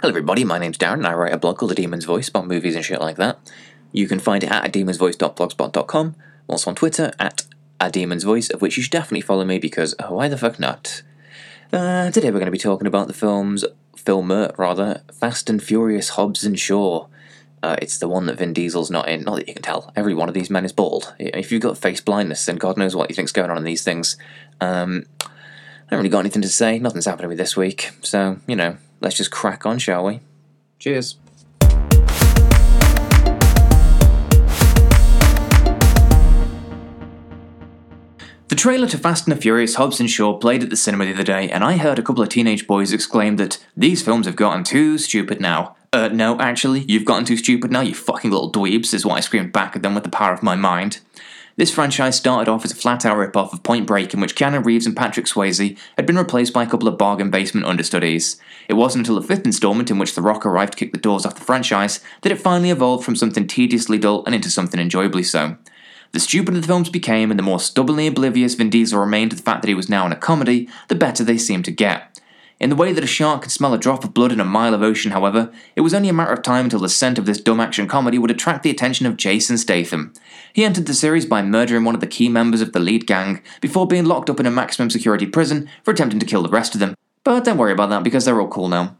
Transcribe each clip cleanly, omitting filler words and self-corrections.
Hello everybody, my name's Darren and I write a blog called The Demon's Voice about movies and shit like that. You can find it at ademonsvoice.blogspot.com. I'm also on Twitter at ademonsvoice, of which you should definitely follow me because why the fuck not? Today we're going to be talking about the film Fast and Furious Hobbs and Shaw. It's the one that Vin Diesel's not in. Not that you can tell. Every one of these men is bald. If you've got face blindness, then God knows what you think's going on in these things. I haven't really got anything to say. Nothing's happening with this week. So, you know, let's just crack on, shall we? Cheers. The trailer to Fast and the Furious Hobbs and Shaw played at the cinema the other day, and I heard a couple of teenage boys exclaim that these films have gotten too stupid now. No, actually, you've gotten too stupid now, you fucking little dweebs, is what I screamed back at them with the power of my mind. This franchise started off as a flat-out rip-off of Point Break, in which Keanu Reeves and Patrick Swayze had been replaced by a couple of bargain basement understudies. It wasn't until the fifth installment, in which The Rock arrived to kick the doors off the franchise, that it finally evolved from something tediously dull and into something enjoyably so. The stupider the films became, and the more stubbornly oblivious Vin Diesel remained to the fact that he was now in a comedy, the better they seemed to get. In the way that a shark can smell a drop of blood in a mile of ocean, however, it was only a matter of time until the scent of this dumb action comedy would attract the attention of Jason Statham. He entered the series by murdering one of the key members of the lead gang, before being locked up in a maximum security prison for attempting to kill the rest of them. But don't worry about that, because they're all cool now.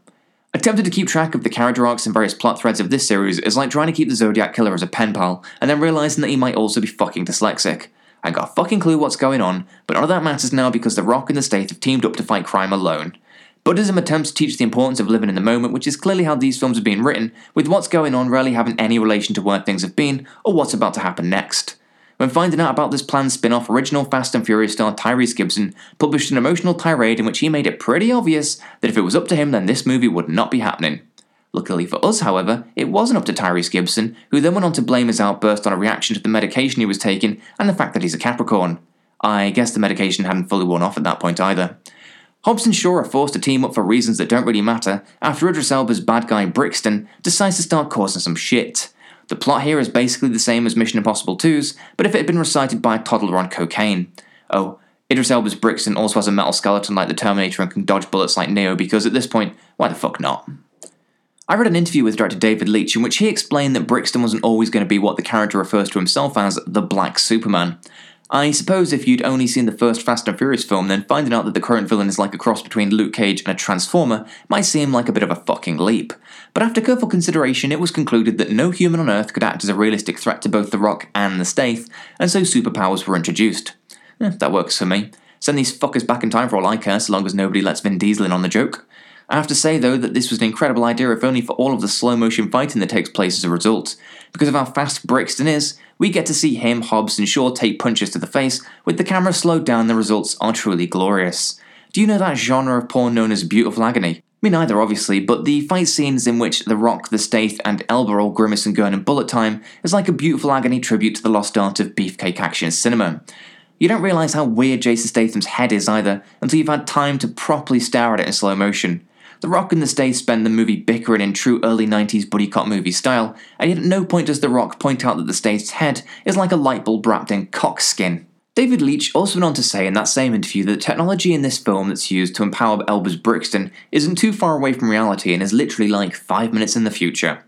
Attempting to keep track of the character arcs and various plot threads of this series is like trying to keep the Zodiac Killer as a pen pal, and then realising that he might also be fucking dyslexic. I ain't got a fucking clue what's going on, but none of that matters now because The Rock and the State have teamed up to fight crime alone. Buddhism attempts to teach the importance of living in the moment, which is clearly how these films have been written, with what's going on rarely having any relation to where things have been, or what's about to happen next. When finding out about this planned spin-off, original Fast and Furious star Tyrese Gibson published an emotional tirade in which he made it pretty obvious that if it was up to him, then this movie would not be happening. Luckily for us, however, it wasn't up to Tyrese Gibson, who then went on to blame his outburst on a reaction to the medication he was taking and the fact that he's a Capricorn. I guess the medication hadn't fully worn off at that point either. Hobbs and Shaw are forced to team up for reasons that don't really matter after Idris Elba's bad guy Brixton decides to start causing some shit. The plot here is basically the same as Mission Impossible 2's, but if it had been recited by a toddler on cocaine. Oh, Idris Elba's Brixton also has a metal skeleton like the Terminator and can dodge bullets like Neo because at this point, why the fuck not? I read an interview with director David Leitch in which he explained that Brixton wasn't always going to be what the character refers to himself as, the Black Superman. I suppose if you'd only seen the first Fast and Furious film, then finding out that the current villain is like a cross between Luke Cage and a Transformer might seem like a bit of a fucking leap. But after careful consideration, it was concluded that no human on Earth could act as a realistic threat to both The Rock and the Staith, and so superpowers were introduced. That works for me. Send these fuckers back in time for all I care, so long as nobody lets Vin Diesel in on the joke. I have to say, though, that this was an incredible idea if only for all of the slow-motion fighting that takes place as a result. Because of how fast Brixton is, we get to see him, Hobbs, and Shaw take punches to the face, with the camera slowed down, the results are truly glorious. Do you know that genre of porn known as beautiful agony? Me neither, obviously, but the fight scenes in which The Rock, The Staith, and Elba all grimace and gurn in bullet time is like a beautiful agony tribute to the lost art of beefcake action cinema. You don't realise how weird Jason Statham's head is either, until you've had time to properly stare at it in slow motion. The Rock and the Staith spend the movie bickering in true early 90s buddy cop movie style, and yet at no point does The Rock point out that the Staith's head is like a light bulb wrapped in cock skin. David Leitch also went on to say in that same interview that the technology in this film that's used to empower Elba's Brixton isn't too far away from reality and is literally like 5 minutes in the future.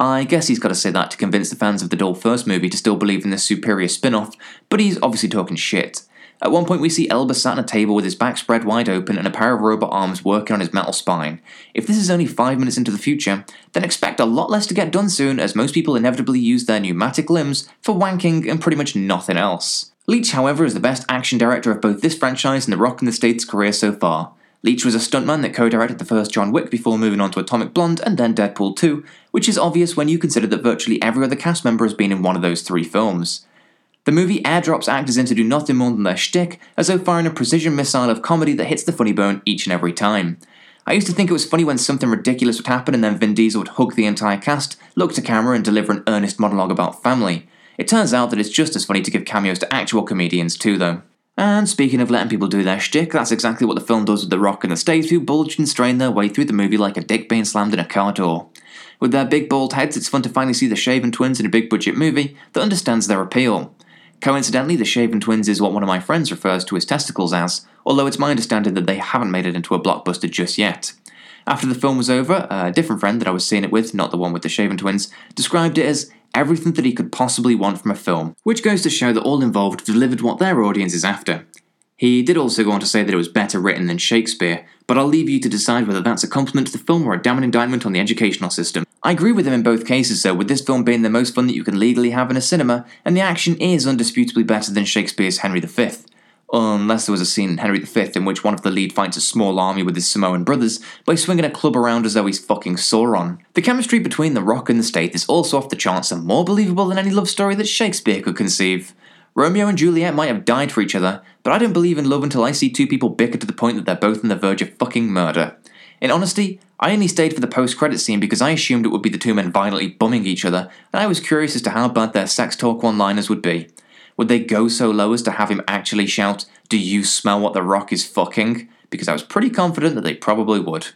I guess he's got to say that to convince the fans of the dull first movie to still believe in this superior spin-off, but he's obviously talking shit. At one point we see Elba sat on a table with his back spread wide open and a pair of robot arms working on his metal spine. If this is only 5 minutes into the future, then expect a lot less to get done soon, as most people inevitably use their pneumatic limbs for wanking and pretty much nothing else. Leitch, however, is the best action director of both this franchise and The Rock and the Staith's career so far. Leitch was a stuntman that co-directed the first John Wick before moving on to Atomic Blonde and then Deadpool 2, which is obvious when you consider that virtually every other cast member has been in one of those three films. The movie airdrops actors in to do nothing more than their shtick, as though firing a precision missile of comedy that hits the funny bone each and every time. I used to think it was funny when something ridiculous would happen and then Vin Diesel would hug the entire cast, look to camera and deliver an earnest monologue about family. It turns out that it's just as funny to give cameos to actual comedians too, though. And speaking of letting people do their shtick, that's exactly what the film does with The Rock and the Staith, who bulge and strain their way through the movie like a dick being slammed in a car door. With their big bald heads, it's fun to finally see the shaven twins in a big budget movie that understands their appeal. Coincidentally, the shaven twins is what one of my friends refers to his testicles as, although it's my understanding that they haven't made it into a blockbuster just yet. After the film was over, a different friend that I was seeing it with, not the one with the shaven twins, described it as everything that he could possibly want from a film, which goes to show that all involved delivered what their audience is after. He did also go on to say that it was better written than Shakespeare, but I'll leave you to decide whether that's a compliment to the film or a damning indictment on the educational system. I agree with him in both cases though, with this film being the most fun that you can legally have in a cinema, and the action is undisputably better than Shakespeare's Henry V. Unless there was a scene in Henry V in which one of the lead fights a small army with his Samoan brothers by swinging a club around as though he's fucking Sauron. The chemistry between The Rock and the State is also off the charts and more believable than any love story that Shakespeare could conceive. Romeo and Juliet might have died for each other, but I don't believe in love until I see two people bicker to the point that they're both on the verge of fucking murder. In honesty, I only stayed for the post-credits scene because I assumed it would be the two men violently bumming each other, and I was curious as to how bad their sex talk one-liners would be. Would they go so low as to have him actually shout, "Do you smell what The Rock is fucking?" Because I was pretty confident that they probably would.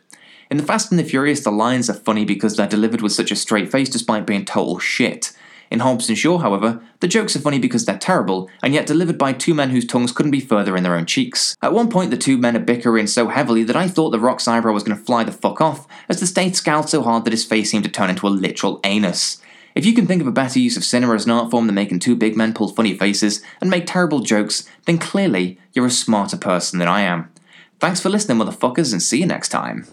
In The Fast and the Furious, the lines are funny because they're delivered with such a straight face despite being total shit. In Hobbs and Shaw, however, the jokes are funny because they're terrible, and yet delivered by two men whose tongues couldn't be further in their own cheeks. At one point, the two men are bickering so heavily that I thought The Rock's eyebrow was going to fly the fuck off, as the State scowled so hard that his face seemed to turn into a literal anus. If you can think of a better use of cinema as an art form than making two big men pull funny faces and make terrible jokes, then clearly you're a smarter person than I am. Thanks for listening, motherfuckers, and see you next time.